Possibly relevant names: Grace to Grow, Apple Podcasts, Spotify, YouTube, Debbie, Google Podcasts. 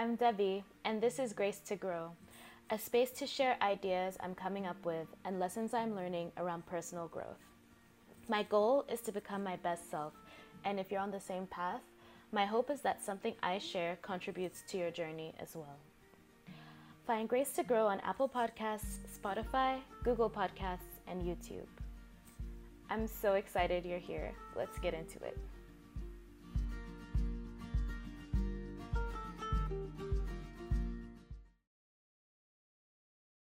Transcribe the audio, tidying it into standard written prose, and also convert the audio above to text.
I'm Debbie, and this is Grace to Grow, a space to share ideas I'm coming up with and lessons I'm learning around personal growth. My goal is to become my best self, and if you're on the same path, my hope is that something I share contributes to your journey as well. Find Grace to Grow on Apple Podcasts, Spotify, Google Podcasts, and YouTube. I'm so excited you're here. Let's get into it.